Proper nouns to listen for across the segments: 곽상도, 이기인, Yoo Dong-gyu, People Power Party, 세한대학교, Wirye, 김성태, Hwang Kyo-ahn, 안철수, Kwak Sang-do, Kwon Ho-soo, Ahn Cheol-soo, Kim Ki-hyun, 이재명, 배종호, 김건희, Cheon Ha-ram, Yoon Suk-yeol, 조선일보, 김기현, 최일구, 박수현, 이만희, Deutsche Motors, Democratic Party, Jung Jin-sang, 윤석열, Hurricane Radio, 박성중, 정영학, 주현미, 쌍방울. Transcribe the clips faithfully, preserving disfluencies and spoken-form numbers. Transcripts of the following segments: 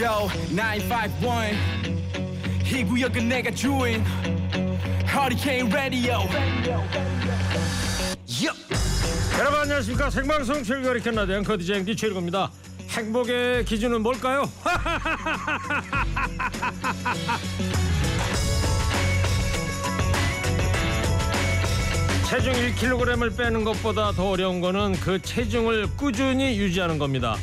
Yo, 구백오십일 이 구역은 내가 주인 Hurricane Radio. 여러분 안녕하십니까. 생방송 최일구 허리케인 라디오 앵커 디제이 엠디 최일구입니다. 행복의 기준은 뭘까요? 체중 일 킬로그램을 빼는 것보다 더 어려운 거는 그 체중을 꾸준히 유지하는 겁니다.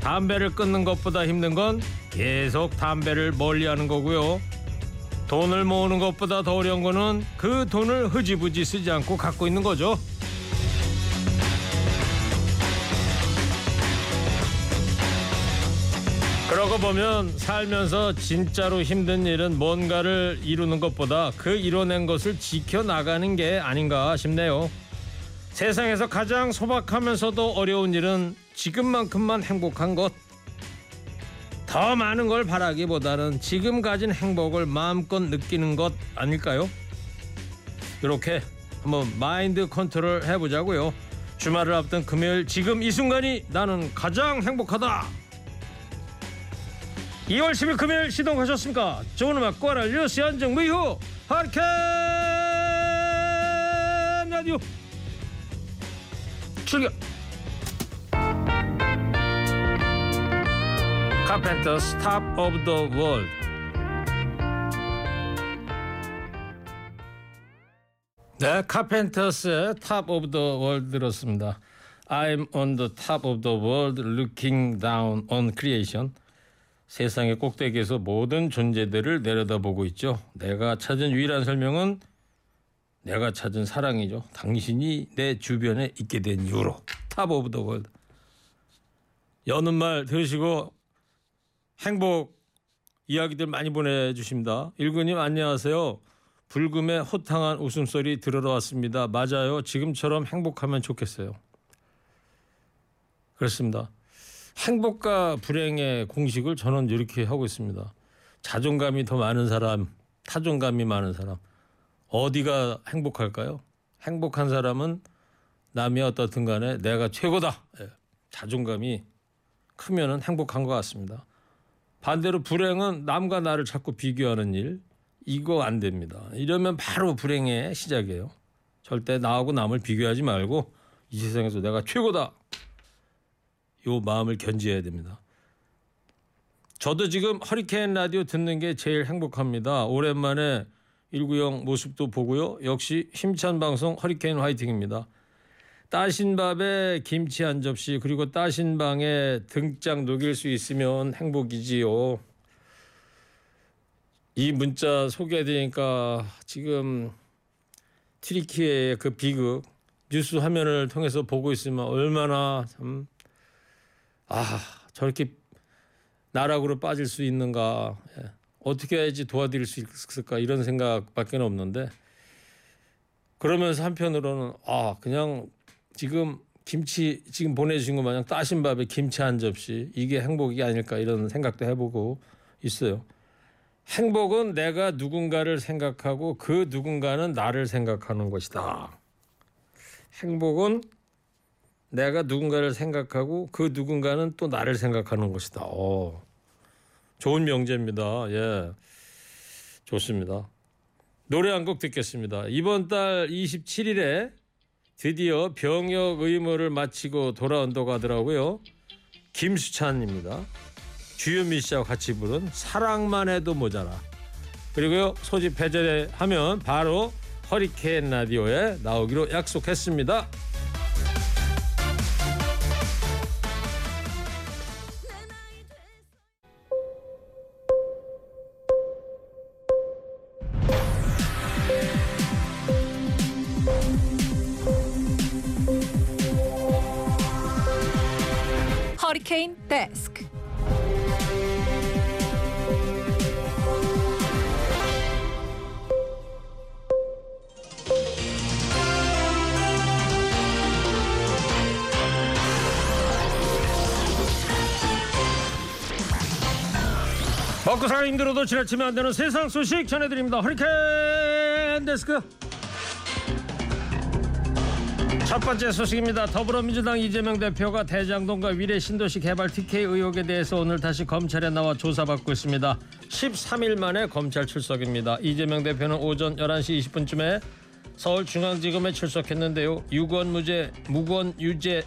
담배를 끊는 것보다 힘든 건 계속 담배를 멀리하는 거고요. 돈을 모으는 것보다 더 어려운 거는 그 돈을 흐지부지 쓰지 않고 갖고 있는 거죠. 그러고 보면 살면서 진짜로 힘든 일은 뭔가를 이루는 것보다 그 이뤄낸 것을 지켜나가는 게 아닌가 싶네요. 세상에서 가장 소박하면서도 어려운 일은 지금만큼만 행복한 것. 더 많은 걸 바라기보다는 지금 가진 행복을 마음껏 느끼는 것 아닐까요? 이렇게 한번 마인드 컨트롤 해보자고요. 주말을 앞둔 금요일 지금 이 순간이 나는 가장 행복하다. 이월 십일 금요일 시동하셨습니까? 좋은 음악 꽈랄 뉴스 한정 무휴 하리케인 라디오 출격. Carpenters, Top of the World. 네, Carpenters의 Top of the World 들었습니다. I'm on the top of the world, looking down on creation. 세상의 꼭대기에서 모든 존재들을 내려다보고 있죠. 내가 찾은 유일한 설명은 내가 찾은 사랑이죠. 당신이 내 주변에 있게 된 이유로. Top of the World. 여는 말 들으시고 행복 이야기들 많이 보내주십니다. 일구님 안녕하세요. 불금의 호탕한 웃음소리 들으러 왔습니다. 맞아요. 지금처럼 행복하면 좋겠어요. 그렇습니다. 행복과 불행의 공식을 저는 이렇게 하고 있습니다. 자존감이 더 많은 사람, 타존감이 많은 사람. 어디가 행복할까요? 행복한 사람은 남이 어떻든 간에 내가 최고다. 자존감이 크면은 행복한 것 같습니다. 반대로 불행은 남과 나를 자꾸 비교하는 일. 이거 안 됩니다. 이러면 바로 불행의 시작이에요. 절대 나하고 남을 비교하지 말고 이 세상에서 내가 최고다. 요 마음을 견지해야 됩니다. 저도 지금 허리케인 라디오 듣는 게 제일 행복합니다. 오랜만에 일구영 모습도 보고요. 역시 힘찬 방송 허리케인 화이팅입니다. 따신 밥에 김치 한 접시 그리고 따신 방에 등짝 녹일 수 있으면 행복이지요. 이 문자 소개해드리니까 지금 트리키의 그 비극 뉴스 화면을 통해서 보고 있으면 얼마나 참 아 저렇게 나락으로 빠질 수 있는가, 어떻게 해야지 도와드릴 수 있을까 이런 생각밖에 없는데, 그러면서 한편으로는 아 그냥 지금 김치 지금 보내주신 것 마냥 따신 밥에 김치 한 접시 이게 행복이 아닐까 이런 생각도 해보고 있어요. 행복은 내가 누군가를 생각하고 그 누군가는 나를 생각하는 것이다. 행복은 내가 누군가를 생각하고 그 누군가는 또 나를 생각하는 것이다. 오, 좋은 명제입니다. 예, 좋습니다. 노래 한 곡 듣겠습니다. 이번 달 이십칠일에 드디어 병역 의무를 마치고 돌아온다고 하더라고요. 김수찬입니다. 주현미 씨와 같이 부른 사랑만 해도 모자라. 그리고요 소집 해제하면 바로 허리케인 라디오에 나오기로 약속했습니다. 허리케인 데스크. 먹고 살기 힘들어도 지나치면 안 되는 세상 소식 전해드립니다. 허리케인 데스크. 첫 번째 소식입니다. 더불어민주당 이재명 대표가 대장동과 위례 신도시 개발 티케이 의혹에 대해서 오늘 다시 검찰에 나와 조사받고 있습니다. 십삼 일 만에 검찰 출석입니다. 이재명 대표는 오전 열한 시 이십 분쯤에 서울중앙지검에 출석했는데요. 유권 무죄, 무권 유죄,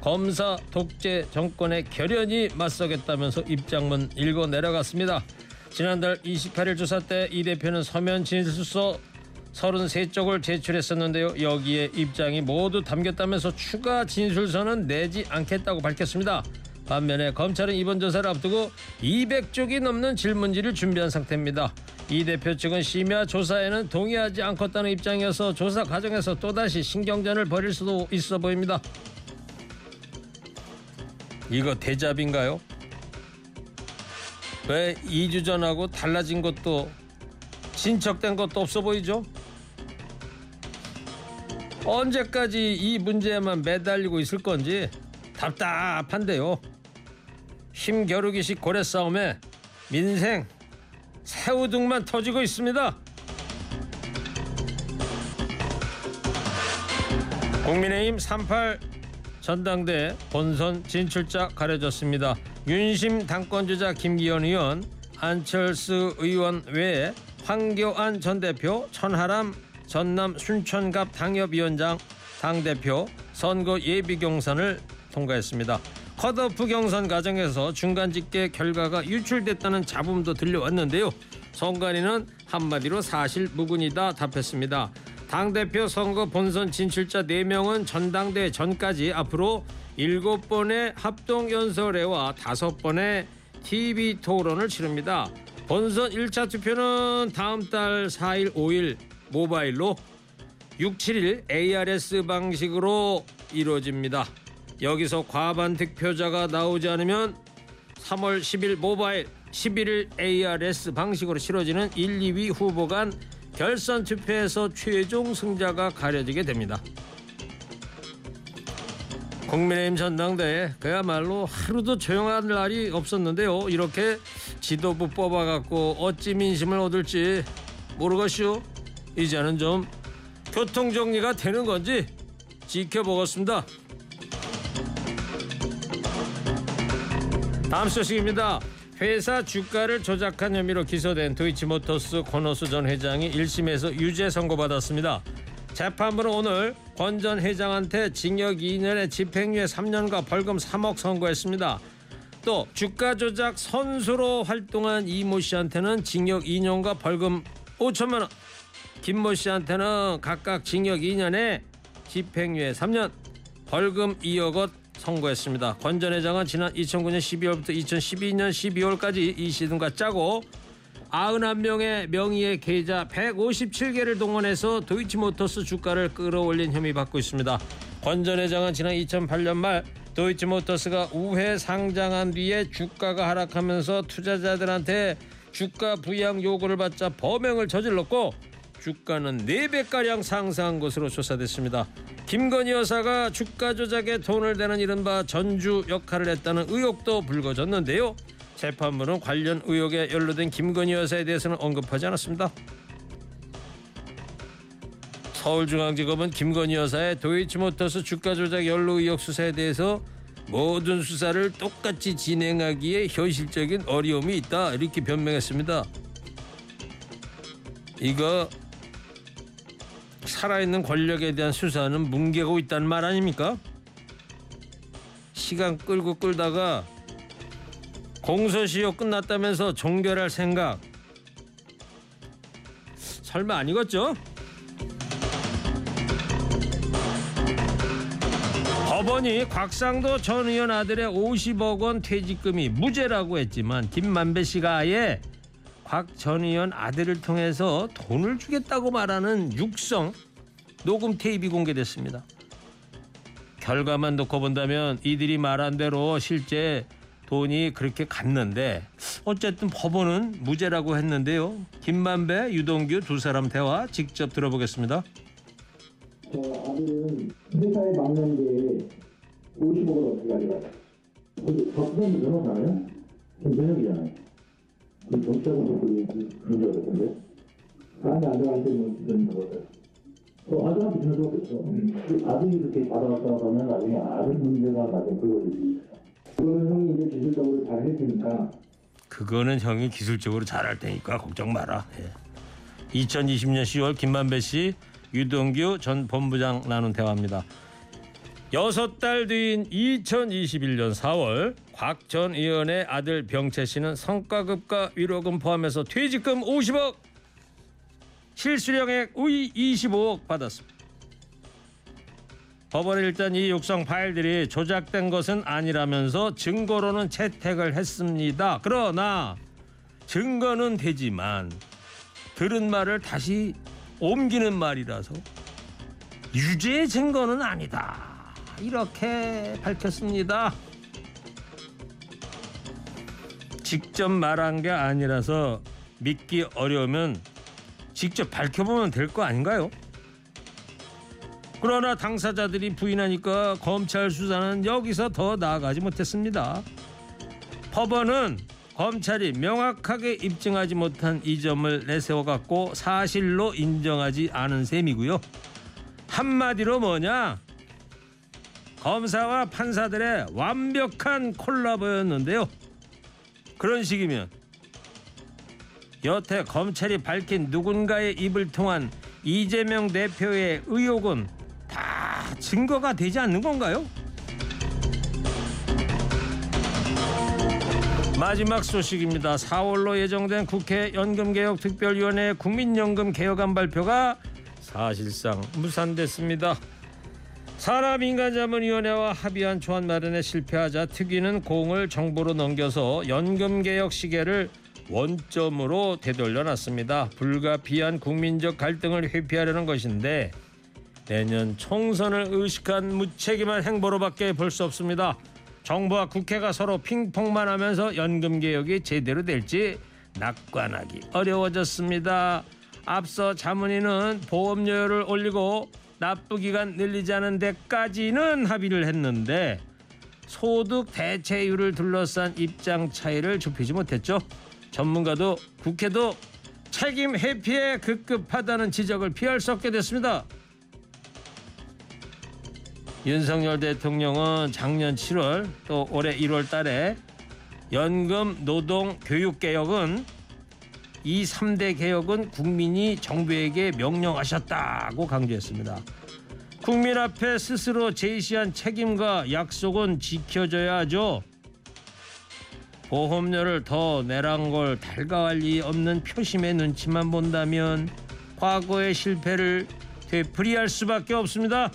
검사 독재 정권의 결연히 맞서겠다면서 입장문 읽어 내려갔습니다. 지난달 이십팔 일 조사 때 이 대표는 서면 진술서 삼십삼 쪽을 제출했었는데요. 여기에 입장이 모두 담겼다면서 추가 진술서는 내지 않겠다고 밝혔습니다. 반면에 검찰은 이번 조사를 앞두고 이백 쪽이 넘는 질문지를 준비한 상태입니다. 이 대표 측은 심야 조사에는 동의하지 않겠다는 입장이어서 조사 과정에서 또다시 신경전을 벌일 수도 있어 보입니다. 이거 대잡인가요? 왜 이 주 전하고 달라진 것도 진척된 것도 없어 보이죠? 언제까지 이 문제에만 매달리고 있을 건지 답답한데요. 힘겨루기식 고래 싸움에 민생 새우등만 터지고 있습니다. 국민의힘 삼십팔 전당대 본선 진출자 가려졌습니다. 윤심 당권주자 김기현 의원, 안철수 의원 외에 황교안 전 대표, 천하람 전남 순천갑 당협위원장, 당대표 선거 예비 경선을 통과했습니다. 컷오프 경선 과정에서 중간 집계 결과가 유출됐다는 잡음도 들려왔는데요. 선관위는 한마디로 사실무근이다 답했습니다. 당대표 선거 본선 진출자 네 명은 전당대회 전까지 앞으로 일곱 번의 합동연설회와 다섯 번의 티비 토론을 치릅니다. 본선 일 차 투표는 다음 달 사 일 오 일 모바일로 육 칠 일 에이아르에스 방식으로 이루어집니다. 여기서 과반 득표자가 나오지 않으면 삼 월 십 일 모바일, 십일 일 에이아르에스 방식으로 치러지는 일, 이 위 후보 간 결선 투표에서 최종 승자가 가려지게 됩니다. 국민의힘 전당대회 그야말로 하루도 조용한 날이 없었는데요. 이렇게 지도부 뽑아갖고 어찌 민심을 얻을지 모르겠슈. 이제는 좀 교통정리가 되는 건지 지켜보겠습니다. 다음 소식입니다. 회사 주가를 조작한 혐의로 기소된 도이치모터스 권호수 전 회장이 일 심에서 유죄 선고받았습니다. 재판부는 오늘 권 전 회장한테 징역 이 년에 집행유예 삼 년과 벌금 삼억 선고했습니다. 또 주가 조작 선수로 활동한 이모 씨한테는 징역 이 년과 벌금 오천만 원, 김모 씨한테는 각각 징역 이 년에 집행유예 삼 년, 벌금 이억 원 선고했습니다. 권 전 회장은 지난 이천구 년 십이 월부터 이천십이 년 십이 월까지 이 시즌과 짜고 구십일 명의 명의의 계좌 백오십칠 개를 동원해서 도이치모터스 주가를 끌어올린 혐의 받고 있습니다. 권 전 회장은 지난 이천팔 년 말 도이치모터스가 우회 상장한 뒤에 주가가 하락하면서 투자자들한테 주가 부양 요구를 받자 범행을 저질렀고 주가는 네 배가량 상승한 것으로 조사됐습니다. 김건희 여사가 주가 조작에 돈을 대는 이른바 전주 역할을 했다는 의혹도 불거졌는데요. 재판부는 관련 의혹에 연루된 김건희 여사에 대해서는 언급하지 않았습니다. 서울중앙지검은 김건희 여사의 도이치모터스 주가 조작 연루 의혹 수사에 대해서 모든 수사를 똑같이 진행하기에 현실적인 어려움이 있다 이렇게 변명했습니다. 이거 살아있는 권력에 대한 수사는 뭉개고 있다는 말 아닙니까? 시간 끌고 끌다가 공소시효 끝났다면서 종결할 생각 설마 아니겠죠? 법원이 곽상도 전 의원 아들의 오십억 원 퇴직금이 무죄라고 했지만 김만배 씨가 아예 곽 전 의원 아들을 통해서 돈을 주겠다고 말하는 육성 녹음 테이프가 공개됐습니다. 결과만 놓고 본다면 이들이 말한 대로 실제 돈이 그렇게 갔는데 어쨌든 법원은 무죄라고 했는데요. 김만배, 유동규 두 사람 대화 직접 들어보겠습니다. 저 아들은 회사에 맞는데 오십억 원 어떻게 가져가요? 박수현 변호사예요? 김현혁이잖아요. 그 경찰은 그 그런 줄 알았는데 나한테 아들한테 뭐 주는 거예요. 어, 아들한테 가져왔겠죠. 음. 아들이 이렇게 받아왔다 그러면 나중에 아들 문제가 나중에 그걸 그거는 형이 이제 기술적으로 잘 할 테니까. 그거는 형이 기술적으로 잘할 테니까 걱정 마라. 예. 이천이십 년 시월 김만배 씨, 유동규 전 본부장 나눈 대화입니다. 여섯 달 뒤인 이천이십일 년 사월 곽 전 의원의 아들 병채 씨는 성과급과 위로금 포함해서 퇴직금 오십억, 실수령액 이십오억 받았습니다. 법원에 일단 이 육성 파일들이 조작된 것은 아니라면서 증거로는 채택을 했습니다. 그러나 증거는 되지만 들은 말을 다시 옮기는 말이라서 유죄의 증거는 아니다. 이렇게 밝혔습니다. 직접 말한 게 아니라서 믿기 어려우면 직접 밝혀보면 될 거 아닌가요? 그러나 당사자들이 부인하니까 검찰 수사는 여기서 더 나아가지 못했습니다. 법원은 검찰이 명확하게 입증하지 못한 이 점을 내세워갖고 사실로 인정하지 않은 셈이고요. 한마디로 뭐냐? 검사와 판사들의 완벽한 콜라보였는데요. 그런 식이면 여태 검찰이 밝힌 누군가의 입을 통한 이재명 대표의 의혹은 다 증거가 되지 않는 건가요? 마지막 소식입니다. 사월로 예정된 국회 연금개혁특별위원회 국민연금개혁안 발표가 사실상 무산됐습니다. 산하민간자문위원회와 합의한 조안 마련에 실패하자 특위는 공을 정부로 넘겨서 연금개혁 시계를 원점으로 되돌려놨습니다. 불가피한 국민적 갈등을 회피하려는 것인데 내년 총선을 의식한 무책임한 행보로밖에 볼 수 없습니다. 정부와 국회가 서로 핑퐁만 하면서 연금개혁이 제대로 될지 낙관하기 어려워졌습니다. 앞서 자문위는 보험료를 올리고 납부기간 늘리지 않은 데까지는 합의를 했는데 소득 대체율을 둘러싼 입장 차이를 좁히지 못했죠. 전문가도 국회도 책임 회피에 급급하다는 지적을 피할 수 없게 됐습니다. 윤석열 대통령은 작년 칠월 또 올해 일월 달에 연금, 노동, 교육 개혁은 이 삼 대 개혁은 국민이 정부에게 명령하셨다고 강조했습니다. 국민 앞에 스스로 제시한 책임과 약속은 지켜져야 하죠. 보험료를 더 내란 걸 달가할 리 없는 표심의 눈치만 본다면 과거의 실패를 되풀이할 수밖에 없습니다.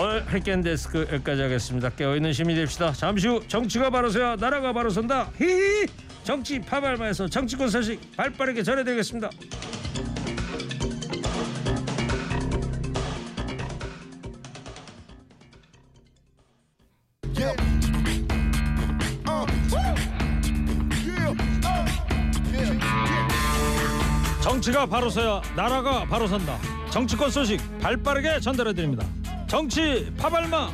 오늘 허리케인 데스크 여기까지 하겠습니다. 깨어있는 시민이 됩시다. 잠시 후 정치가 바로 서야 나라가 바로 선다. 히히 정치 파발마에서 정치권 소식 발빠르게 전해드리겠습니다. 정치가 바로 서야 나라가 바로 선다. 정치권 소식 발빠르게 전달해드립니다. 정치 파발마.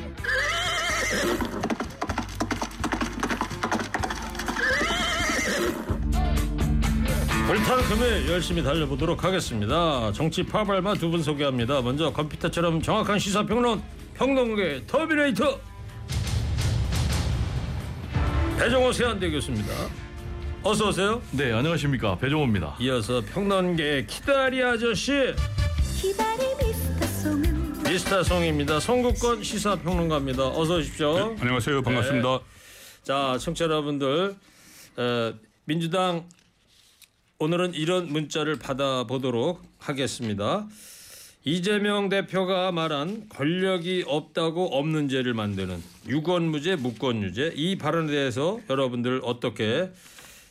불타는 금요일 열심히 달려보도록 하겠습니다. 정치 파발마 두 분 소개합니다. 먼저 컴퓨터처럼 정확한 시사평론 평론계 터미네이터 배종호 세한대 교수입니다. 어서 오세요. 네, 안녕하십니까, 배종호입니다. 이어서 평론계 키다리 아저씨 키다리 미스터송은 미스터송입니다. 송국권 시사평론가입니다. 어서 오십시오. 네, 안녕하세요. 반갑습니다. 네. 자, 청취자 여러분들, 에, 민주당 오늘은 이런 문자를 받아보도록 하겠습니다. 이재명 대표가 말한 권력이 없다고 없는 죄를 만드는 유권무죄, 무권유죄, 이 발언에 대해서 여러분들 어떻게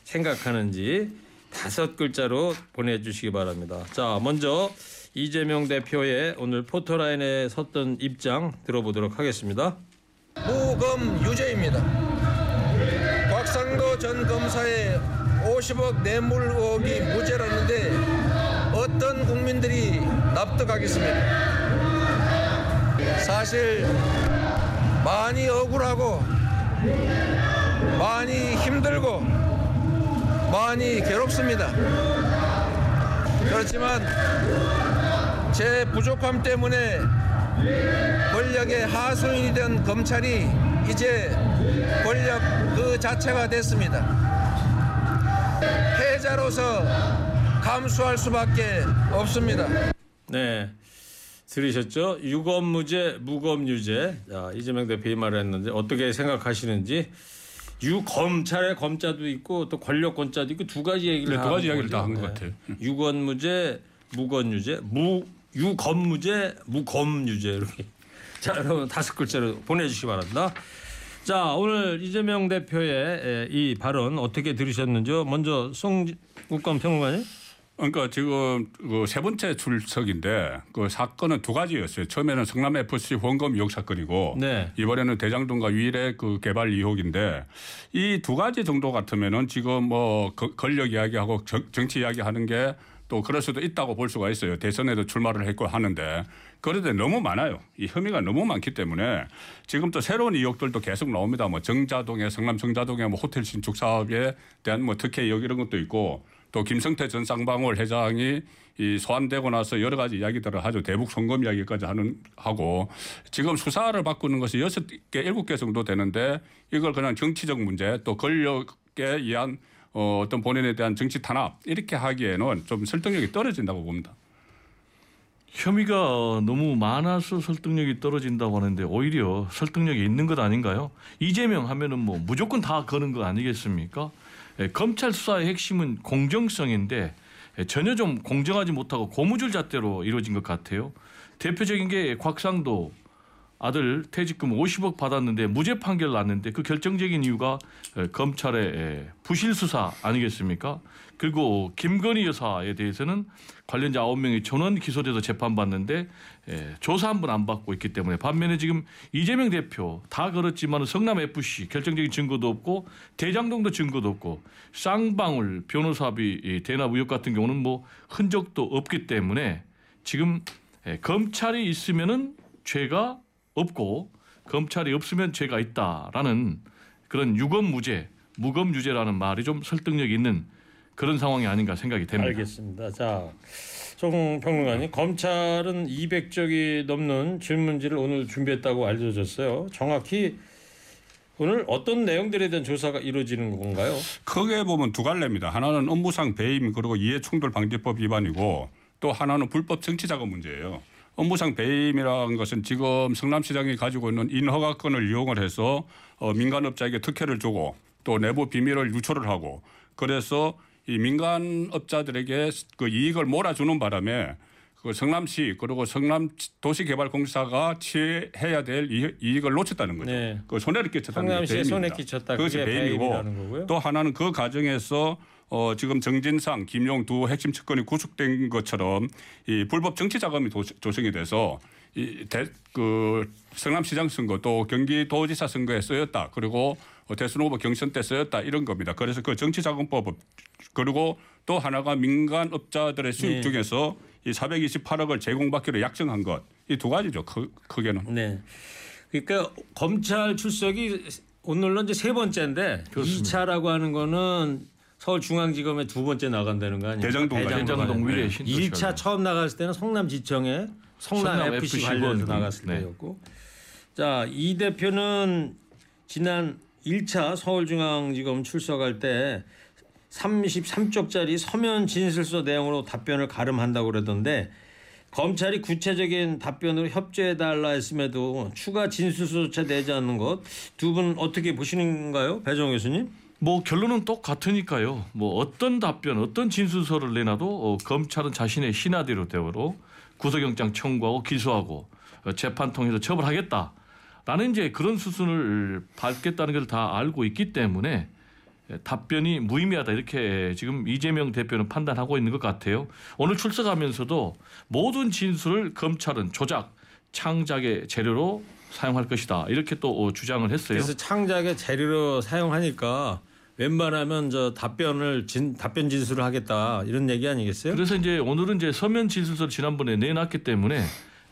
생각하는지 다섯 글자로 보내주시기 바랍니다. 자, 먼저 이재명 대표의 오늘 포토라인에 섰던 입장 들어보도록 하겠습니다. 무검 유죄입니다. 곽상도 전 검사의 오십억 뇌물 의혹이 무죄라는데 어떤 국민들이 납득하겠습니까? 사실 많이 억울하고 많이 힘들고 많이 괴롭습니다. 그렇지만 제 부족함 때문에 권력의 하수인이 된 검찰이 이제 권력 그 자체가 됐습니다. 피해자로서 감수할 수밖에 없습니다. 네, 들으셨죠? 유검무죄, 무검유죄. 자, 이재명 대표의 말을 했는데 어떻게 생각하시는지. 유검찰의 검자도 있고 또 권력권자도 있고 두 가지 얘기를 네, 두 가지 이야기를 다 한 것 같아요. 네. 유검무죄, 무검유죄, 무 유검무죄, 무검유죄 이렇게. 자, 여러분 다섯 글자로 보내주시기 바랍니다. 자, 오늘 이재명 대표의 이 발언 어떻게 들으셨는지요? 먼저 송국권 평론가님. 그러니까 지금 그 세 번째 출석인데 그 사건은 두 가지였어요. 처음에는 성남 에프씨 후원금 의혹 사건이고 네. 이번에는 대장동과 위례 그 개발 의혹인데 이 두 가지 정도 같으면은 지금 뭐 그 권력 이야기하고 정, 정치 이야기하는 게 또 그럴 수도 있다고 볼 수가 있어요. 대선에도 출마를 했고 하는데 그런데 너무 많아요. 이 혐의가 너무 많기 때문에 지금 또 새로운 의혹들도 계속 나옵니다. 뭐 정자동에 성남 정자동에 뭐 호텔 신축 사업에 대한 뭐 특혜 의혹 이런 것도 있고. 또 김성태 전 쌍방울 회장이 이 소환되고 나서 여러 가지 이야기들을 하죠. 대북 송금 이야기까지 하는 하고 지금 수사를 바꾸는 것이 여섯 개, 일곱 개 정도 되는데 이걸 그냥 정치적 문제 또 권력에 의한 어, 어떤 본인에 대한 정치 탄압 이렇게 하기에는 좀 설득력이 떨어진다고 봅니다. 혐의가 너무 많아서 설득력이 떨어진다고 하는데 오히려 설득력이 있는 것 아닌가요? 이재명 하면은 뭐 무조건 다 거는 거 아니겠습니까? 예, 검찰 수사의 핵심은 공정성인데 예, 전혀 좀 공정하지 못하고 고무줄 잣대로 이루어진 것 같아요. 대표적인 게 곽상도 아들 퇴직금 오십억 받았는데 무죄 판결 났는데 그 결정적인 이유가 예, 검찰의 예, 부실 수사 아니겠습니까? 그리고 김건희 여사에 대해서는 관련자 아홉 명이 전원 기소돼서 재판받는데 예, 조사 한 번 안 받고 있기 때문에 반면에 지금 이재명 대표 다 그렇지만 성남 에프씨 결정적인 증거도 없고 대장동도 증거도 없고 쌍방울 변호사비 대납 의혹 같은 경우는 뭐 흔적도 없기 때문에 지금 예, 검찰이 있으면은 죄가 없고 검찰이 없으면 죄가 있다라는 그런 유검무죄, 무검유죄라는 말이 좀 설득력이 있는 그런 상황이 아닌가 생각이 됩니다. 알겠습니다. 자, 송 평론가님, 검찰은 이백 쪽이 넘는 질문지를 오늘 준비했다고 알려졌어요. 정확히 오늘 어떤 내용들에 대한 조사가 이루어지는 건가요? 크게 보면 두 갈래입니다. 하나는 업무상 배임 그리고 이해충돌방지법 위반이고 또 하나는 불법 정치자금 문제예요. 업무상 배임이라는 것은 지금 성남시장이 가지고 있는 인허가권을 이용을 해서 어, 민간업자에게 특혜를 주고 또 내부 비밀을 유출을 하고 그래서 이 민간업자들에게 그 이익을 몰아주는 바람에 그 성남시 그리고 성남도시개발공사가 취해야 될 이익을 놓쳤다는 거죠. 네. 그 손해를 끼쳤다는 게 배임입니다. 성남시에 손해 끼쳤다. 그게 배임이라는 거고요. 또 하나는 그 과정에서 어 지금 정진상, 김용 두 핵심 측근이 구속된 것처럼 이 불법 정치자금이 도시, 조성이 돼서 이 대, 그 성남시장 선거 또 경기도지사 선거에 쓰였다. 그리고 대선 후보 경선 때 쓰였다 이런 겁니다. 그래서 그 정치자금법 그리고 또 하나가 민간업자들의 수익 네. 중에서 이 사백이십팔억을 제공받기로 약정한 것. 이 두 가지죠. 크, 크게는. 네. 그러니까 검찰 출석이 오늘로 이제 세 번째인데 그렇습니다. 이 차라고 하는 거는 서울중앙지검에 두 번째 나간다는 거 아니에요? 대장동, 대장동 위례 신도시. 일 차 처음 나갔을 때는 성남지청에 성남, 성남 에프씨 관련해서 나갔을 네. 때였고. 자, 이 대표는 지난 일 차 서울중앙지검 출석할 때 삼십삼 쪽짜리 서면 진술서 내용으로 답변을 가름한다고 그러던데 검찰이 구체적인 답변으로 협조해달라 했음에도 추가 진술서조차 내지 않는 것 두 분 어떻게 보시는가요? 배종호 교수님. 뭐 결론은 똑같으니까요. 뭐 어떤 답변, 어떤 진술서를 내놔도 어, 검찰은 자신의 신하대로 대우로 구속영장 청구하고 기소하고 어, 재판 통해서 처벌하겠다라는 이제 그런 수순을 밟겠다는 걸 다 알고 있기 때문에 에, 답변이 무의미하다 이렇게 지금 이재명 대표는 판단하고 있는 것 같아요. 오늘 출석하면서도 모든 진술을 검찰은 조작, 창작의 재료로 사용할 것이다 이렇게 또 어, 주장을 했어요. 그래서 창작의 재료로 사용하니까. 웬만하면 저 답변을 진, 답변 진술을 하겠다 이런 얘기 아니겠어요? 그래서 이제 오늘은 이제 서면 진술서를 지난번에 내놨기 때문에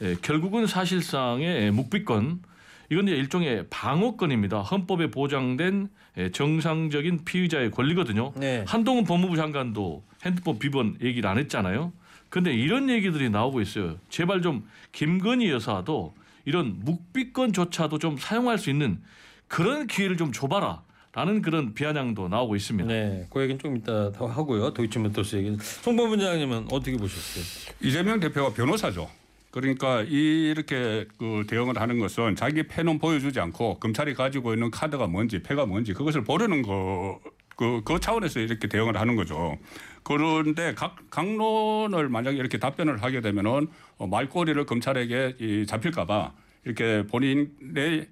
에, 결국은 사실상의 묵비권 이건 이제 일종의 방어권입니다. 헌법에 보장된 정상적인 피의자의 권리거든요. 네. 한동훈 법무부 장관도 핸드폰 비번 얘기를 안 했잖아요. 그런데 이런 얘기들이 나오고 있어요. 제발 좀 김건희 여사도 이런 묵비권조차도 좀 사용할 수 있는 그런 기회를 좀 줘봐라. 라는 그런 비아냥도 나오고 있습니다. 네, 그 얘기는 좀 이따 더 하고요. 도이치모터스 얘기는. 송범부장님은 어떻게 보셨어요? 이재명 대표가 변호사죠. 그러니까 이렇게 그 대응을 하는 것은 자기 패는 보여주지 않고 검찰이 가지고 있는 카드가 뭔지 패가 뭔지 그것을 보려는 거, 그, 그 차원에서 이렇게 대응을 하는 거죠. 그런데 각, 각론을 만약에 이렇게 답변을 하게 되면은 말꼬리를 검찰에게 이, 잡힐까봐 이렇게 본인이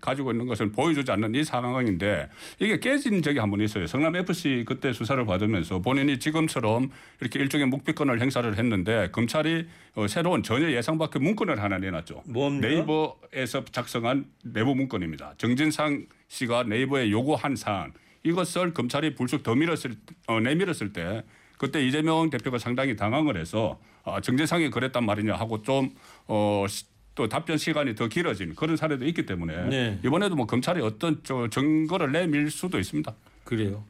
가지고 있는 것을 보여주지 않는 이 상황인데 이게 깨진 적이 한 번 있어요. 성남 에프씨 그때 수사를 받으면서 본인이 지금처럼 이렇게 일종의 묵비권을 행사를 했는데 검찰이 새로운 전혀 예상 밖의 문건을 하나 내놨죠. 뭡니까? 네이버에서 작성한 내부 문건입니다. 정진상 씨가 네이버에 요구한 사안 이것을 검찰이 불쑥 더 밀었을, 어, 내밀었을 때 그때 이재명 대표가 상당히 당황을 해서 아, 정진상이 그랬단 말이냐 하고 좀 어. 또 답변 시간이 더 길어진 그런 사례도 있기 때문에 네. 이번에도 뭐 검찰이 어떤 저 증거를 내밀 수도 있습니다. 그래요.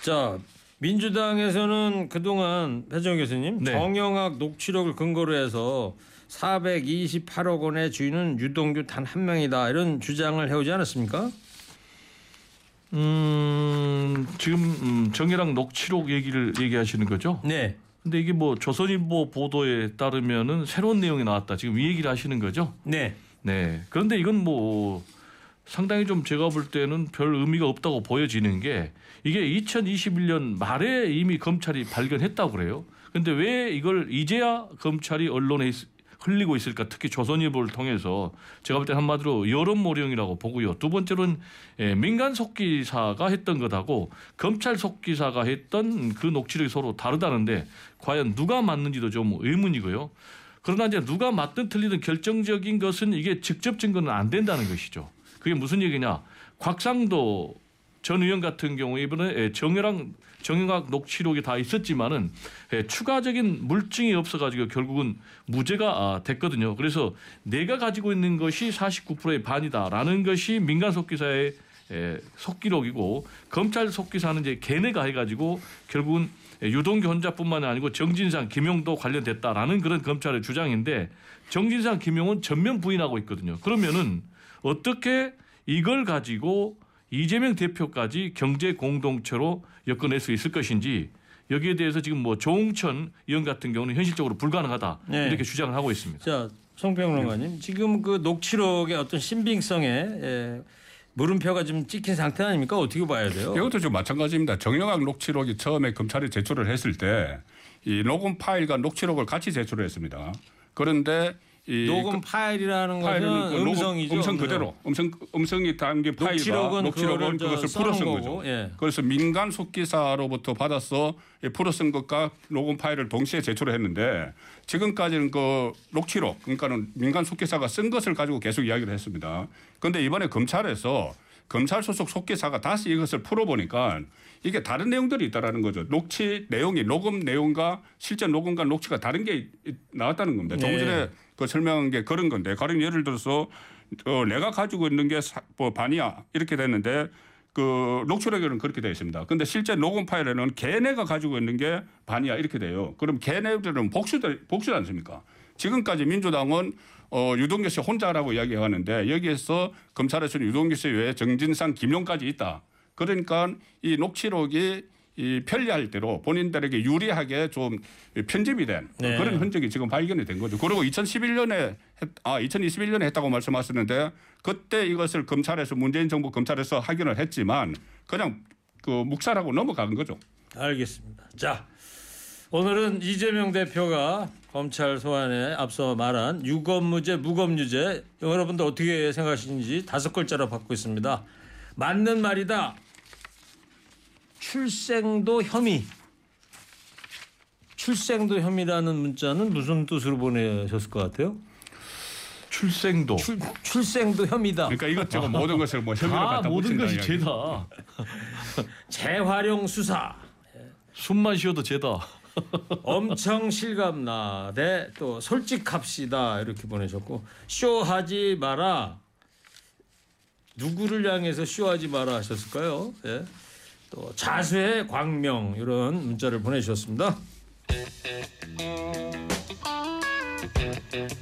자, 민주당에서는 그동안 배종호 교수님 네. 정영학 녹취록을 근거로 해서 사백이십팔억 원의 주인은 유동규 단 한 명이다 이런 주장을 해오지 않았습니까? 음, 지금 정영학 녹취록 얘기를 얘기하시는 거죠? 네. 근데 이게 뭐 조선일보 보도에 따르면은 새로운 내용이 나왔다. 지금 이 얘기를 하시는 거죠? 네. 네. 그런데 이건 뭐 상당히 좀 제가 볼 때는 별 의미가 없다고 보여지는 게 이게 이천이십일 년 말에 이미 검찰이 발견했다고 그래요. 그런데 왜 이걸 이제야 검찰이 언론에 흘리고 있을까? 특히 조선일보를 통해서 제가 볼 때 한마디로 여론몰이형이라고 보고요. 두 번째로는 민간 속기사가 했던 것하고 검찰 속기사가 했던 그 녹취록이 서로 다르다는데 과연 누가 맞는지도 좀 의문이고요. 그러나 이제 누가 맞든 틀리든 결정적인 것은 이게 직접 증거는 안 된다는 것이죠. 그게 무슨 얘기냐. 곽상도 전 의원 같은 경우에 이번에 정여랑 정영학 녹취록이 다 있었지만은 추가적인 물증이 없어가지고 결국은 무죄가 됐거든요. 그래서 내가 가지고 있는 것이 사십구 퍼센트의 반이다라는 것이 민간 속기사의 속기록이고 검찰 속기사는 이제 걔네가 해가지고 결국은 유동규 혼자뿐만이 아니고 정진상, 김용도 관련됐다라는 그런 검찰의 주장인데 정진상, 김용은 전면 부인하고 있거든요. 그러면은 어떻게 이걸 가지고 이재명 대표까지 경제 공동체로 엮어낼 수 있을 것인지 여기에 대해서 지금 뭐 조홍천 의원 같은 경우는 현실적으로 불가능하다 네. 이렇게 주장을 하고 있습니다. 자, 성평론가님 지금 그 녹취록의 어떤 신빙성에 예, 물음표가 좀 찍힌 상태 아닙니까? 어떻게 봐야 돼요? 이것도 좀 마찬가지입니다. 정영학 녹취록이 처음에 검찰이 제출을 했을 때 이 녹음 파일과 녹취록을 같이 제출을 했습니다. 그런데 녹음 파일이라는 파일은 것은 그 음성이죠. 음성 그대로. 음성, 음성이 담긴 파일과 녹취록은 그것을 풀어 쓴 거죠. 예. 그래서 민간 속기사로부터 받아서 풀어 쓴 것과 녹음 파일을 동시에 제출을 했는데 지금까지는 그 녹취록, 그러니까는 민간 속기사가 쓴 것을 가지고 계속 이야기를 했습니다. 그런데 이번에 검찰에서 검찰 소속 속기사가 다시 이것을 풀어보니까 이게 다른 내용들이 있다라는 거죠. 녹취 내용이 녹음 내용과 실제 녹음과 녹취가 다른 게 나왔다는 겁니다. 네. 조금 전에 그 설명한 게 그런 건데 가령 예를 들어서 어, 내가 가지고 있는 게 사, 뭐 반이야 이렇게 됐는데 그 녹취록에는 그렇게 되어 있습니다. 그런데 실제 녹음 파일에는 걔네가 가지고 있는 게 반이야 이렇게 돼요. 그럼 걔네들은 복수들, 복수지 않습니까? 지금까지 민주당은 어, 유동규 씨 혼자라고 이야기하는데 여기에서 검찰에서는 유동규 씨 외에 정진상, 김용까지 있다. 그러니까 이 녹취록이 이 편리할 대로 본인들에게 유리하게 좀 편집이 된 네. 그런 흔적이 지금 발견이 된 거죠. 그리고 이천십일 년에 했, 아 이천이십일 년에 했다고 말씀하셨는데 그때 이것을 검찰에서 문재인 정부 검찰에서 확인을 했지만 그냥 그 묵살하고 넘어간 거죠. 알겠습니다. 자. 오늘은 이재명 대표가 검찰 소환에 앞서 말한 유검무죄, 무검유죄 여러분들 어떻게 생각하시는지 다섯 글자로 받고 있습니다. 맞는 말이다. 출생도 혐의. 출생도 혐의라는 문자는 무슨 뜻으로 보내셨을 것 같아요? 출생도. 출, 출생도 혐의다. 그러니까 이것저것 모든 것을 뭐 혐의로 갖다 붙인다. 모든 것이 죄다. 재활용 수사. 숨만 쉬어도 죄다. 엄청 실감나대 또 솔직합시다 이렇게 보내셨고 쇼하지 마라 누구를 향해서 쇼하지 마라 하셨을까요? 예. 또 자수의 광명 이런 문자를 보내주셨습니다.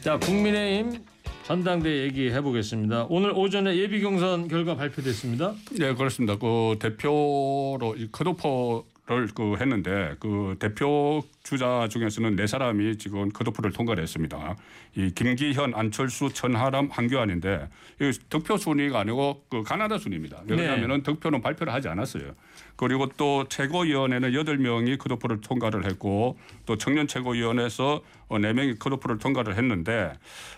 자, 국민의힘 전당대회 얘기해보겠습니다. 오늘 오전에 예비경선 결과 발표됐습니다. 네, 그렇습니다. 그 대표로 이 컷오프를 그 했는데 그 대표 주자 중에서는 네 사람이 지금 컷오프를 통과를 했습니다. 이 김기현, 안철수, 천하람, 황교안인데 이 득표 순위가 아니고 그 가나다 순위입니다. 왜냐하면은 네. 득표는 발표를 하지 않았어요. 그리고 또 최고위원회는 여덟 명이 컷오프를 통과를 했고 또 청년 최고위원회에서 네 명이 컷오프를 통과를 했는데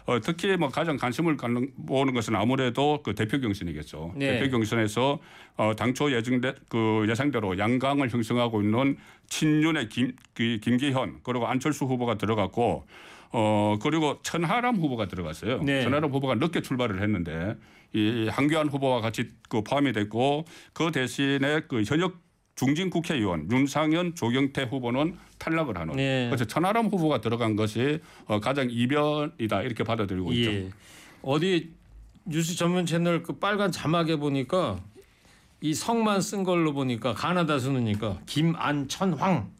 어, 특히 뭐 가장 관심을 갖는 모으는 것은 아무래도 그 대표 경선이겠죠. 네. 대표 경선에서 어, 당초 예정대 그 예상대로 양강을 형성하고 있는 친윤의 김, 그 김기현 그리고 안철수 후보가 들어갔고 어 그리고 천하람 후보가 들어갔어요. 네. 천하람 후보가 늦게 출발을 했는데 이 황교안 후보와 같이 그 포함이 됐고 그 대신에 그 현역 중진 국회의원 윤상현, 조경태 후보는 탈락을 하는. 네. 그래서 천하람 후보가 들어간 것이 어, 가장 이변이다 이렇게 받아들이고 예. 있죠. 어디 뉴스 전문 채널 그 빨간 자막에 보니까 이 성만 쓴 걸로 보니까 가나다 순으니까 김안천황.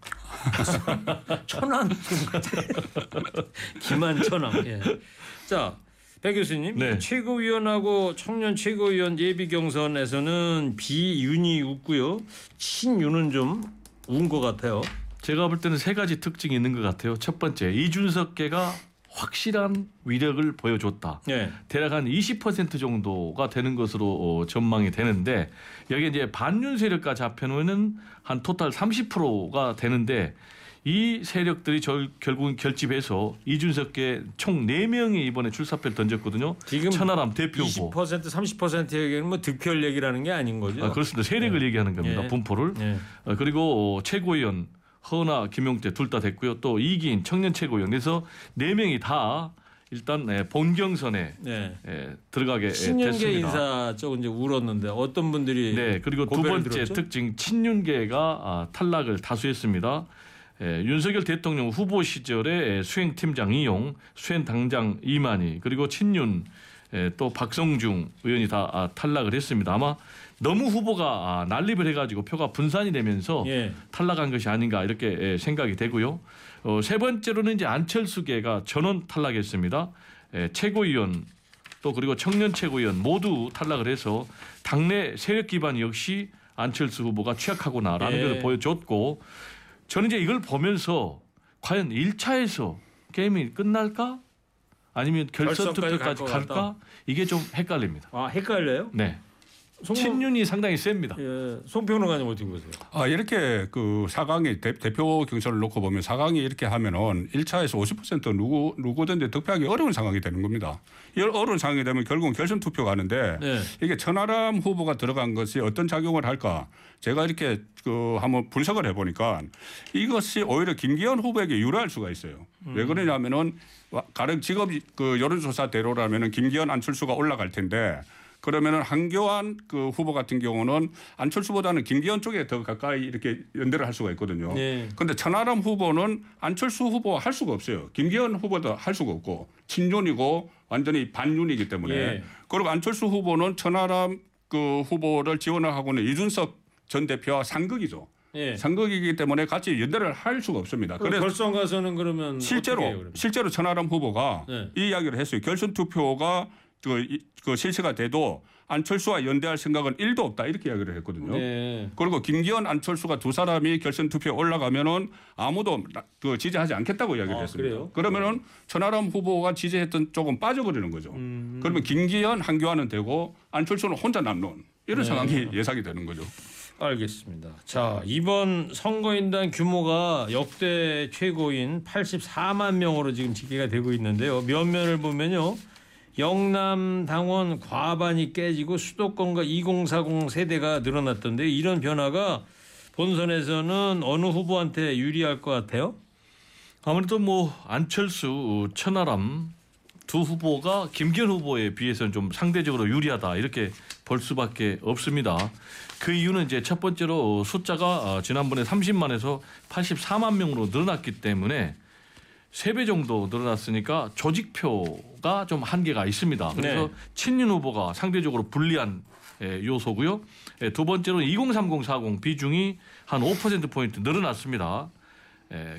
천왕 김한천왕. 예. 자, 배 교수님 네. 최고위원하고 청년 최고위원 예비 경선에서는 비윤이 웃고요 친윤은 좀 운 것 같아요. 제가 볼 때는 세 가지 특징이 있는 것 같아요. 첫 번째 이준석계가 확실한 위력을 보여줬다. 네. 대략 한 이십 퍼센트 정도가 되는 것으로 어, 전망이 되는데 여기 이제 반윤 세력까지 합해놓으면 한 토탈 삼십 퍼센트가 되는데 이 세력들이 절, 결국은 결집해서 이준석계 총 네 명이 이번에 출사표를 던졌거든요. 지금 천하람 대표고. 이십 퍼센트, 삼십 퍼센트 얘기는 뭐 득표율 얘기라는 게 아닌 거죠. 아, 그렇습니다. 세력을 네. 얘기하는 겁니다. 네. 분포를. 네. 어, 그리고 최고위원. 허은하, 김용태 둘 다 됐고요. 또 이기인 청년 최고위원 그래서 네 명이 다 일단 본경선에 네. 들어가게 됐습니다. 친윤계 인사 쪽은 이제 울었는데 어떤 분들이 네 그리고 두 번째 들었죠? 특징 친윤계가 탈락을 다수했습니다. 예, 윤석열 대통령 후보 시절에 수행팀장 이용, 수행당장 이만희 그리고 친윤 예, 또 박성중 의원이 다 탈락을 했습니다. 아마 너무 후보가 난립을 해가지고 표가 분산이 되면서 예. 탈락한 것이 아닌가 이렇게 생각이 되고요. 어, 세 번째로는 이제 안철수계가 전원 탈락했습니다. 예, 최고위원 또 그리고 청년 최고위원 모두 탈락을 해서 당내 세력 기반 역시 안철수 후보가 취약하구나라는 예. 것을 보여줬고 저는 이제 이걸 보면서 과연 일 차에서 게임이 끝날까? 아니면 결선 투표까지 갈까? 이게 좀 헷갈립니다. 아, 헷갈려요? 네. 송... 친윤이 상당히 셉니다. 예, 송평론가님 어떻게 보세요? 아 이렇게 그 사 강의 대, 대표 경선을 놓고 보면 사 강이 이렇게 하면은 일 차에서 오십 퍼센트 누구 누구든지 득표하기 어려운 상황이 되는 겁니다. 이 어려운 상황이 되면 결국은 결선 투표가 가는데 네. 이게 천하람 후보가 들어간 것이 어떤 작용을 할까? 제가 이렇게 그 한번 분석을 해보니까 이것이 오히려 김기현 후보에게 유리할 수가 있어요. 음. 왜 그러냐면은 가령 직업 그 여론조사대로라면은 김기현 안철수가 올라갈 텐데. 그러면은 황교안 그 후보 같은 경우는 안철수보다는 김기현 쪽에 더 가까이 이렇게 연대를 할 수가 있거든요. 그런데 네. 천하람 후보는 안철수 후보와 할 수가 없어요. 김기현 후보도 할 수가 없고 친윤이고 완전히 반윤이기 때문에 네. 그리고 안철수 후보는 천하람 그 후보를 지원을 하고는 이준석 전 대표와 상극이죠. 예. 상극이기 때문에 같이 연대를 할 수가 없습니다. 그래서 결선 가서는 그러면 실제로 해요, 그러면? 실제로 천하람 후보가 네. 이 이야기를 했어요. 결선 투표가 그, 그 실시가 돼도 안철수와 연대할 생각은 일도 없다 이렇게 이야기를 했거든요. 네. 그리고 김기현, 안철수가 두 사람이 결선 투표에 올라가면은 아무도 그 지지하지 않겠다고 이야기를 아, 했습니다. 그래요? 그러면은 천하람 후보가 지지했던 쪽은 빠져버리는 거죠. 음. 그러면 김기현, 한교안은 되고 안철수는 혼자 남는 이런 네. 상황이 예상이 되는 거죠. 알겠습니다. 자, 이번 선거인단 규모가 역대 최고인 팔십사만 명으로 지금 집계가 되고 있는데요. 면면을 보면요. 영남 당원 과반이 깨지고 수도권과 이공사공 세대가 늘어났던데 이런 변화가 본선에서는 어느 후보한테 유리할 것 같아요? 아무래도 뭐 안철수, 천하람 두 후보가 김기현 후보에 비해서는 좀 상대적으로 유리하다 이렇게 볼 수밖에 없습니다. 그 이유는 이제 첫 번째로 숫자가 지난번에 삼십만에서 팔십사만 명으로 늘어났기 때문에 세 배 정도 늘어났으니까 조직표가 좀 한계가 있습니다. 그래서 네. 친윤 후보가 상대적으로 불리한 요소고요. 두 번째로는 이공삼공 사공 비중이 한 오 퍼센트 포인트 늘어났습니다.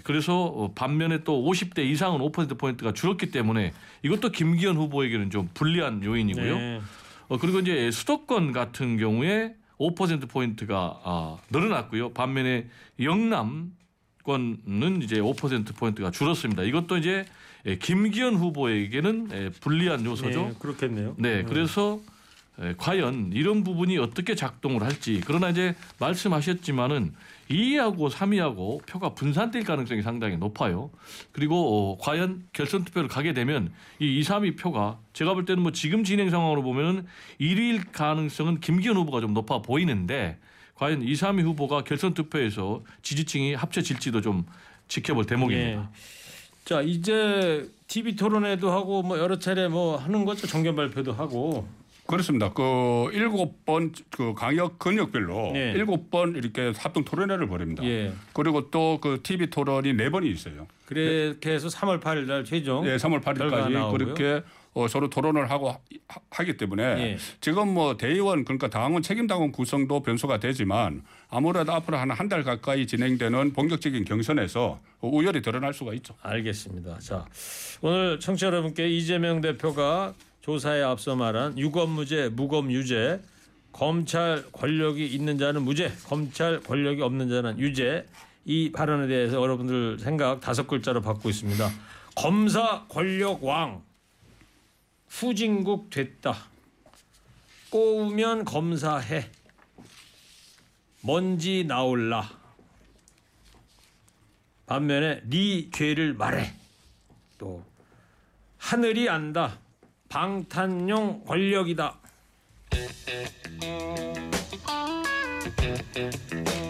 그래서 반면에 또 오십 대 이상은 오 퍼센트 포인트가 줄었기 때문에 이것도 김기현 후보에게는 좀 불리한 요인이고요. 네. 그리고 이제 수도권 같은 경우에 오 퍼센트 포인트가 늘어났고요. 반면에 영남 는 이제 오 퍼센트 포인트가 줄었습니다. 이것도 이제 김기현 후보에게는 불리한 요소죠. 네, 그렇겠네요. 네, 그래서 네. 과연 이런 부분이 어떻게 작동을 할지. 그러나 이제 말씀하셨지만은 이 위하고 삼 위하고 표가 분산될 가능성이 상당히 높아요. 그리고 어, 과연 결선 투표를 가게 되면 이 이, 삼 위 표가 제가 볼 때는 뭐 지금 진행 상황으로 보면은 일 위일 가능성은 김기현 후보가 좀 높아 보이는데. 과연 이, 삼 위 후보가 결선 투표에서 지지층이 합쳐질지도 좀 지켜볼 대목입니다. 네. 자, 이제 티비 토론회도 하고 뭐 여러 차례 뭐 하는 거죠. 정견 발표도 하고. 그렇습니다. 그 일곱 번 그 강역 근역별로 네. 일곱 번 이렇게 합동 토론회를 벌입니다. 예. 그리고 또 그 티비 토론이 네 번이 있어요. 그렇게 해서 삼월 팔일 날 최종. 네, 삼월 팔일까지 그렇게. 어, 서로 토론을 하고 하, 하기 때문에 예. 지금 뭐 대의원 그러니까 당원 책임당원 구성도 변수가 되지만 아무래도 앞으로 한 한 달 가까이 진행되는 본격적인 경선에서 우열이 드러날 수가 있죠. 알겠습니다. 자, 오늘 청취자 여러분께 이재명 대표가 조사에 앞서 말한 유검무죄, 무검유죄, 검찰 권력이 있는 자는 무죄, 검찰 권력이 없는 자는 유죄 이 발언에 대해서 여러분들 생각 다섯 글자로 받고 있습니다. 검사 권력왕. 후진국 됐다. 꼬우면 검사해. 먼지 나올라. 반면에 네 죄를 말해. 또 하늘이 안다. 방탄용 권력이다.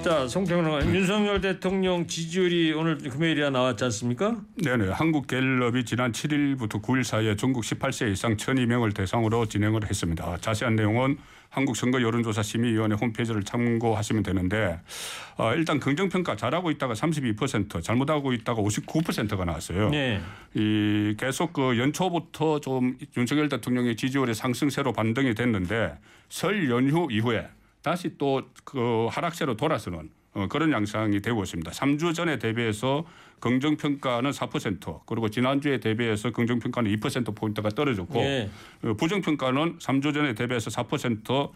자, 송평론 네. 윤석열 대통령 지지율이 오늘 금요일이나 나왔지 않습니까? 네네. 한국갤럽이 지난 칠일부터 구일 사이에 전국 십팔 세 이상 천이 명을 대상으로 진행을 했습니다. 자세한 내용은 한국선거여론조사심의위원회 홈페이지를 참고하시면 되는데 어, 일단 긍정평가 잘하고 있다가 삼십이 퍼센트, 잘못하고 있다가 오십구 퍼센트가 나왔어요. 네. 이 계속 그 연초부터 좀 윤석열 대통령의 지지율의 상승세로 반등이 됐는데 설 연휴 이후에 다시 또 그 하락세로 돌아서는 그런 양상이 되고 있습니다. 삼 주 전에 대비해서 긍정평가는 사 퍼센트 그리고 지난주에 대비해서 긍정평가는 이 퍼센트 포인트가 떨어졌고 예. 부정평가는 삼 주 전에 대비해서 사 퍼센트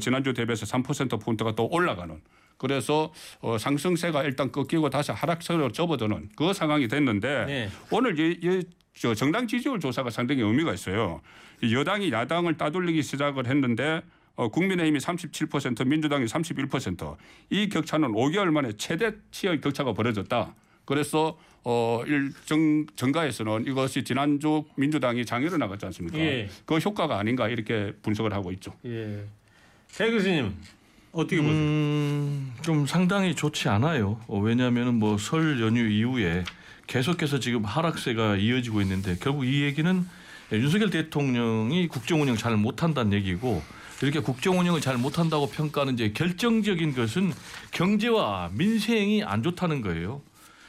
지난주 대비해서 삼 퍼센트 포인트가 또 올라가는 그래서 상승세가 일단 꺾이고 다시 하락세로 접어드는 그 상황이 됐는데 예. 오늘 이, 이 정당 지지율 조사가 상당히 의미가 있어요. 여당이 야당을 따돌리기 시작을 했는데 어, 국민의힘이 삼십칠 퍼센트, 민주당이 삼십일 퍼센트. 이 격차는 오 개월 만에 최대치의 격차가 벌어졌다. 그래서 어, 일정 정가에서는 이것이 지난주 민주당이 장애로 나갔지 않습니까? 예. 그 효과가 아닌가 이렇게 분석을 하고 있죠. 예. 세 교수님 어떻게 보세요? 음, 좀 상당히 좋지 않아요. 어, 왜냐하면 뭐 설 연휴 이후에 계속해서 지금 하락세가 이어지고 있는데 결국 이 얘기는 윤석열 대통령이 국정 운영 잘 못한다는 얘기고 이렇게 국정 운영을 잘 못한다고 평가하는 이제 결정적인 것은 경제와 민생이 안 좋다는 거예요.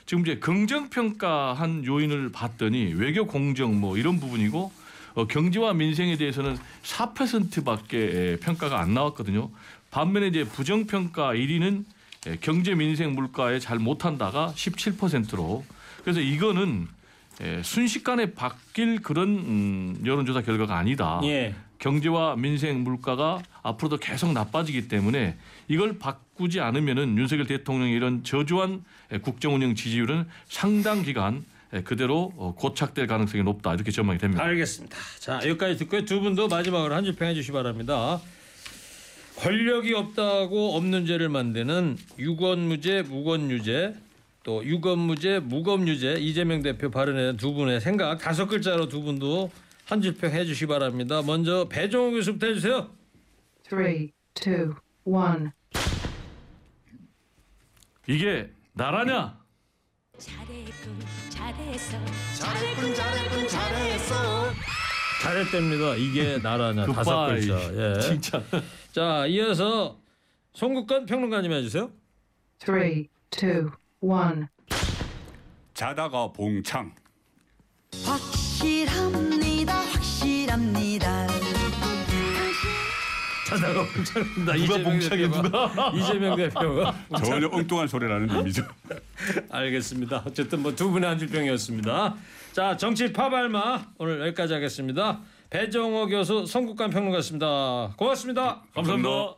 지금 이제 긍정평가한 요인을 봤더니 외교 공정 뭐 이런 부분이고 어, 경제와 민생에 대해서는 사 퍼센트밖에 평가가 안 나왔거든요. 반면에 이제 부정평가 일 위는 경제 민생 물가에 잘 못한다가 십칠 퍼센트로 그래서 이거는 순식간에 바뀔 그런 음, 여론조사 결과가 아니다. 예. 경제와 민생 물가가 앞으로도 계속 나빠지기 때문에 이걸 바꾸지 않으면은 윤석열 대통령의 이런 저조한 국정운영 지지율은 상당 기간 그대로 고착될 가능성이 높다. 이렇게 전망이 됩니다. 알겠습니다. 자, 여기까지 듣고요. 두 분도 마지막으로 한 줄 평해 주시기 바랍니다. 권력이 없다고 없는 죄를 만드는 유권무죄, 무권유죄, 또 유검무죄, 무검유죄, 이재명 대표 발언에 두 분의 생각 다섯 글자로 두 분도 한 줄평 해주시기 바랍니다. 먼저 배종호 교수부터 해주세요. 삼, 이, 일. 이게 나라냐? 잘했군, 잘했어. 잘했군, 잘했군, 잘했어. 잘했답니다. 이게 나라냐? 다섯 글자. 예. 진짜. 자, 이어서 송국관 평론가님 해주세요. 삼, 이, 일. 자다가 봉창. 확실합니다. 확실합니다. 찾아가 봉착입니다. 누가 봉착이 누가? 이재명 대표가. 전혀 엉뚱한 소리라는 의미죠. 알겠습니다. 어쨌든 뭐 두 분의 한줄평이었습니다. 자, 정치 파발마 오늘 여기까지 하겠습니다. 배종호 교수, 성국관 평론가였습니다. 고맙습니다. 감사합니다. 감사합니다.